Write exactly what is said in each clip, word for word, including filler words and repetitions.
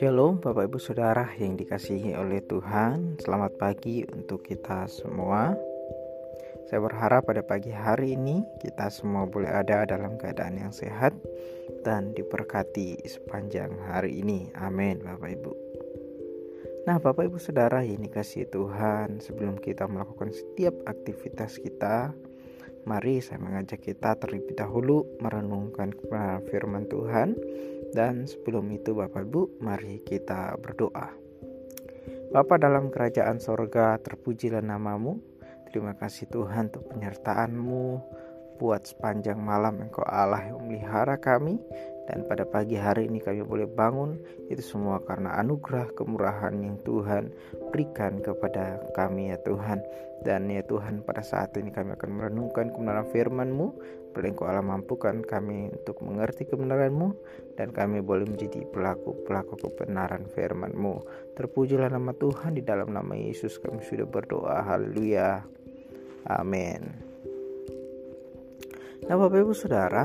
Shalom Bapak Ibu Saudara yang dikasihi oleh Tuhan. Selamat pagi untuk kita semua. Saya berharap pada pagi hari ini kita semua boleh ada dalam keadaan yang sehat dan diberkati sepanjang hari ini. Amin Bapak Ibu. Nah Bapak Ibu Saudara yang dikasihi Tuhan, sebelum kita melakukan setiap aktivitas kita, mari saya mengajak kita terlebih dahulu merenungkan kebenaran firman Tuhan. Dan sebelum itu Bapak Ibu, mari kita berdoa. Bapa dalam kerajaan sorga, terpujilah namamu. Terima kasih Tuhan untuk penyertaan-Mu buat sepanjang malam. Engkau Allah yang memelihara kami, dan pada pagi hari ini kami boleh bangun. Itu semua karena anugerah kemurahan yang Tuhan berikan kepada kami ya Tuhan. Dan ya Tuhan, pada saat ini kami akan merenungkan kebenaran firman-Mu. Boleh Engkau Allah mampukan kami untuk mengerti kebenaran-Mu, dan kami boleh menjadi pelaku-pelaku kebenaran firman-Mu. Terpujilah nama Tuhan. Di dalam nama Yesus kami sudah berdoa. Haleluya. Amin. Nah Bapak Ibu Saudara,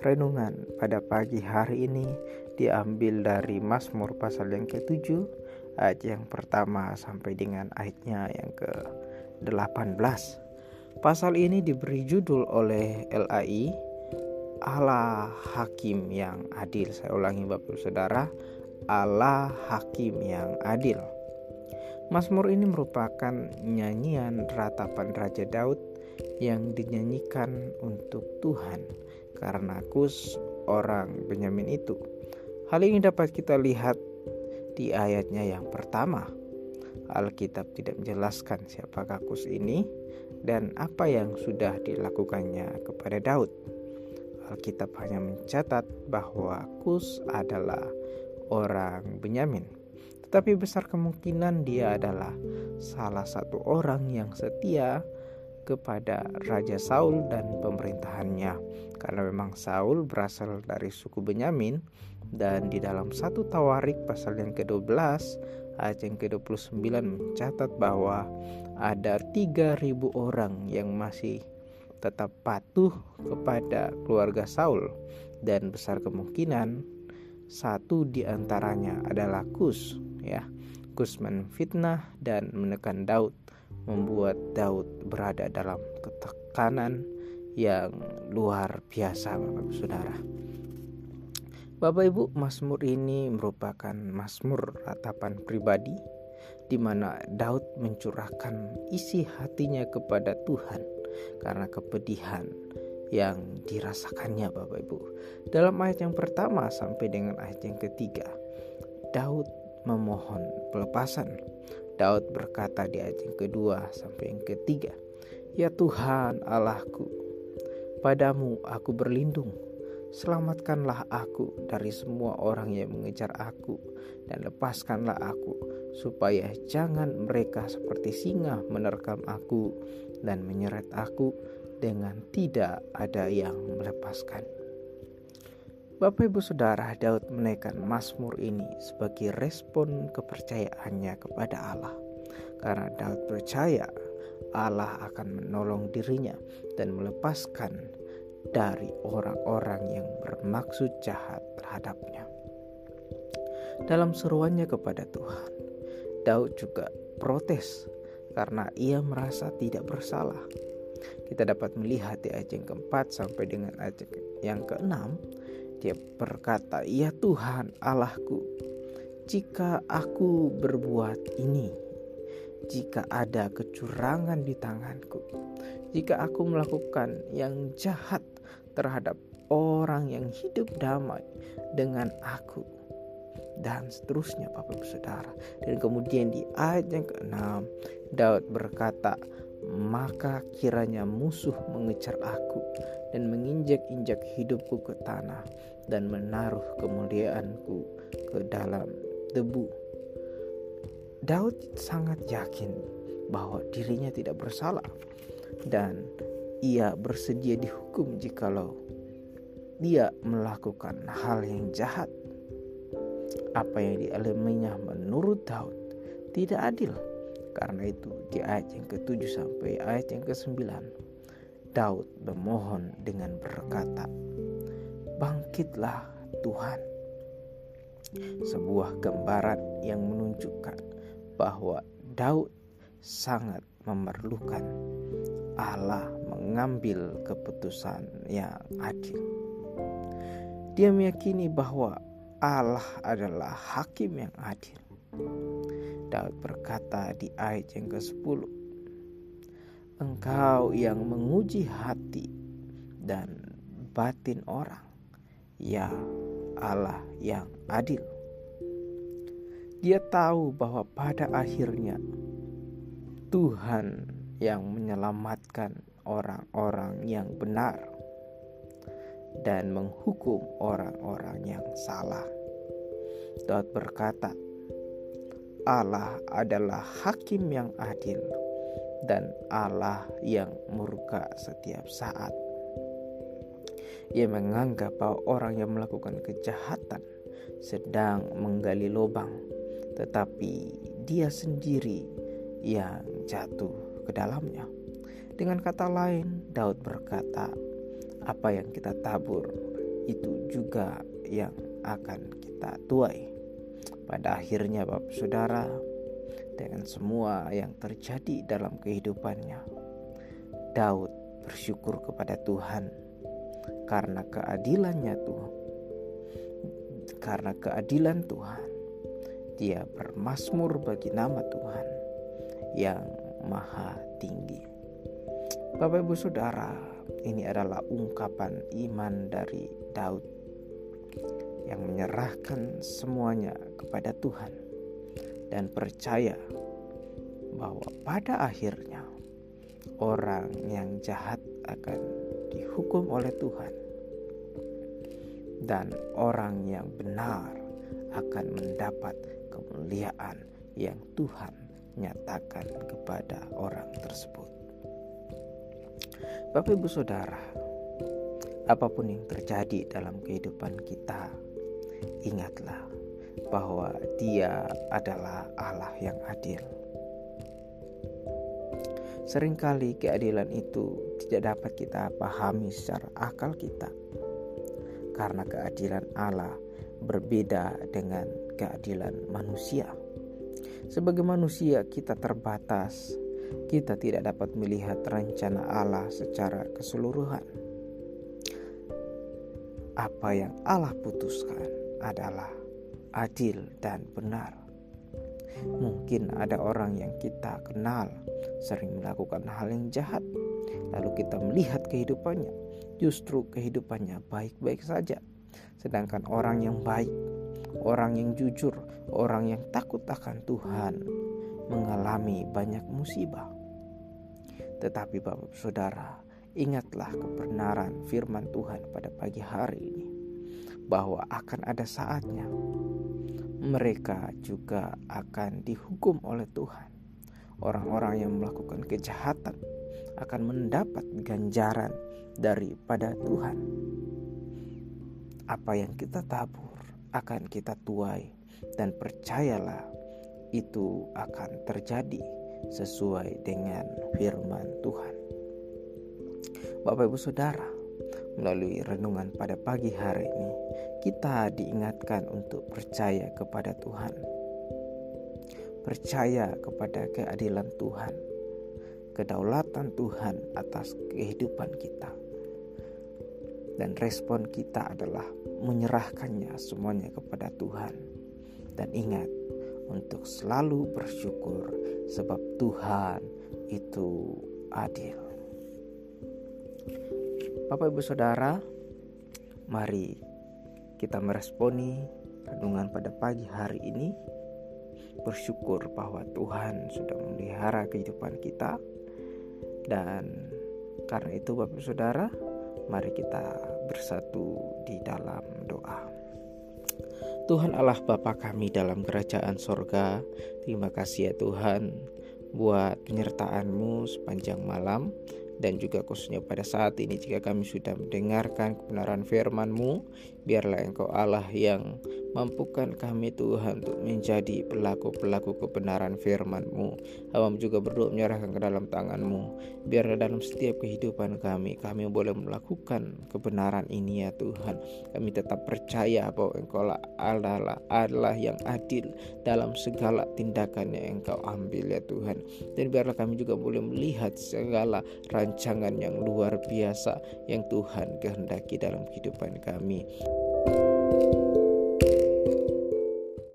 renungan pada pagi hari ini diambil dari Mazmur pasal yang ketujuh, ayat yang pertama sampai dengan ayatnya yang kedelapan belas. Pasal ini diberi judul oleh L A I, Allah Hakim yang Adil. Saya ulangi Bapak Ibu Saudara, Allah Hakim yang Adil. Mazmur ini merupakan nyanyian ratapan Raja Daud yang dinyanyikan untuk Tuhan karena Kus orang Benyamin itu. Hal ini dapat kita lihat di ayatnya yang pertama. Alkitab tidak menjelaskan siapakah Kus ini dan apa yang sudah dilakukannya kepada Daud. Alkitab hanya mencatat bahwa Kus adalah orang Benyamin, tetapi besar kemungkinan dia adalah salah satu orang yang setia kepada Raja Saul dan pemerintahannya, karena memang Saul berasal dari suku Benyamin. Dan di dalam satu Tawarik pasal yang kedua belas ayat yang kedua puluh sembilan mencatat bahwa ada tiga ribu orang yang masih tetap patuh kepada keluarga Saul, dan besar kemungkinan satu di antaranya adalah Kus ya. Kus menfitnah dan menekan Daud, membuat Daud berada dalam ketekanan yang luar biasa Bapak Ibu Saudara. Bapak Ibu, Mazmur ini merupakan Mazmur ratapan pribadi, di mana Daud mencurahkan isi hatinya kepada Tuhan karena kepedihan yang dirasakannya Bapak Ibu. Dalam ayat yang pertama sampai dengan ayat yang ketiga, Daud memohon pelepasan. Daud berkata di ayat yang kedua sampai yang ketiga, "Ya Tuhan Allahku, padamu aku berlindung. Selamatkanlah aku dari semua orang yang mengejar aku, dan lepaskanlah aku, supaya jangan mereka seperti singa menerkam aku dan menyeret aku dengan tidak ada yang melepaskan." Bapak Ibu Saudara, Daud menaikkan Mazmur ini sebagai respon kepercayaannya kepada Allah, karena Daud percaya Allah akan menolong dirinya dan melepaskan dari orang-orang yang bermaksud jahat terhadapnya. Dalam seruannya kepada Tuhan, Daud juga protes karena ia merasa tidak bersalah. Kita dapat melihat di ayat yang keempat sampai dengan ayat yang keenam, dia berkata, "Ya Tuhan Allahku, jika aku berbuat ini, jika ada kecurangan di tanganku, jika aku melakukan yang jahat terhadap orang yang hidup damai dengan aku," dan seterusnya Bapak Ibu Saudara. Dan kemudian di ayat yang keenam, Daud berkata, "Maka kiranya musuh mengejar aku dan menginjak-injak hidupku ke tanah dan menaruh kemuliaanku ke dalam debu." Daud sangat yakin bahwa dirinya tidak bersalah, dan ia bersedia dihukum jikalau dia melakukan hal yang jahat. Apa yang dialaminya menurut Daud tidak adil. Karena itu di ayat yang ketujuh sampai ayat yang kesembilan, Daud memohon dengan berkata, "Bangkitlah Tuhan." Sebuah gambaran yang menunjukkan bahwa Daud sangat memerlukan Allah mengambil keputusan yang adil. Dia meyakini bahwa Allah adalah hakim yang adil. Daud berkata di ayat yang kesepuluh, "Engkau yang menguji hati dan batin orang, ya Allah yang adil." Dia tahu bahwa pada akhirnya Tuhan yang menyelamatkan orang-orang yang benar dan menghukum orang-orang yang salah. Daud berkata, "Allah adalah hakim yang adil dan Allah yang murka setiap saat." Ia menganggap bahwa orang yang melakukan kejahatan sedang menggali lubang, tetapi dia sendiri yang jatuh ke dalamnya. Dengan kata lain, Daud berkata, apa yang kita tabur itu juga yang akan kita tuai. Pada akhirnya Bapak Saudara, dengan semua yang terjadi dalam kehidupannya, Daud bersyukur kepada Tuhan karena keadilannya Tuhan. Karena keadilan Tuhan, dia bermazmur bagi nama Tuhan yang Maha Tinggi. Bapak Ibu Saudara, ini adalah ungkapan iman dari Daud yang menyerahkan semuanya kepada Tuhan dan percaya bahwa pada akhirnya orang yang jahat akan dihukum oleh Tuhan dan orang yang benar akan mendapat kemuliaan yang Tuhan nyatakan kepada orang tersebut. Bapak Ibu Saudara, apapun yang terjadi dalam kehidupan kita, ingatlah bahwa Dia adalah Allah yang adil. Seringkali keadilan itu tidak dapat kita pahami secara akal kita, karena keadilan Allah berbeda dengan keadilan manusia. Sebagai manusia kita terbatas. Kita tidak dapat melihat rencana Allah secara keseluruhan. Apa yang Allah putuskan adalah adil dan benar. Mungkin ada orang yang kita kenal sering melakukan hal yang jahat, lalu kita melihat kehidupannya, justru kehidupannya baik-baik saja. Sedangkan orang yang baik, orang yang jujur, orang yang takut akan Tuhan mengalami banyak musibah. Tetapi Bapak Saudara, ingatlah kebenaran firman Tuhan pada pagi hari ini, bahwa akan ada saatnya mereka juga akan dihukum oleh Tuhan. Orang-orang yang melakukan kejahatan akan mendapat ganjaran daripada Tuhan. Apa yang kita tabur akan kita tuai, dan percayalah itu akan terjadi sesuai dengan firman Tuhan. Bapak Ibu Saudara, melalui renungan pada pagi hari ini, kita diingatkan untuk percaya kepada Tuhan. Percaya kepada keadilan Tuhan, kedaulatan Tuhan atas kehidupan kita. Dan respon kita adalah menyerahkannya semuanya kepada Tuhan. Dan ingat, untuk selalu bersyukur sebab Tuhan itu adil. Bapak Ibu Saudara, mari kita meresponi renungan pada pagi hari ini, bersyukur bahwa Tuhan sudah memelihara kehidupan kita. Dan karena itu Bapak Ibu Saudara, mari kita bersatu di dalam doa. Tuhan Allah Bapa kami dalam kerajaan sorga, terima kasih ya Tuhan buat penyertaan-Mu sepanjang malam, dan juga khususnya pada saat ini jika kami sudah mendengarkan kebenaran firman-Mu, biarlah Engkau Allah yang Mampukan kami Tuhan untuk menjadi pelaku-pelaku kebenaran firman-Mu. Kami juga berdoa menyerahkan ke dalam tangan-Mu, biar dalam setiap kehidupan kami, kami boleh melakukan kebenaran ini ya Tuhan. Kami tetap percaya bahwa Engkau adalah Allah yang adil dalam segala tindakan yang Engkau ambil ya Tuhan. Dan biarlah kami juga boleh melihat segala rancangan yang luar biasa yang Tuhan kehendaki dalam kehidupan kami.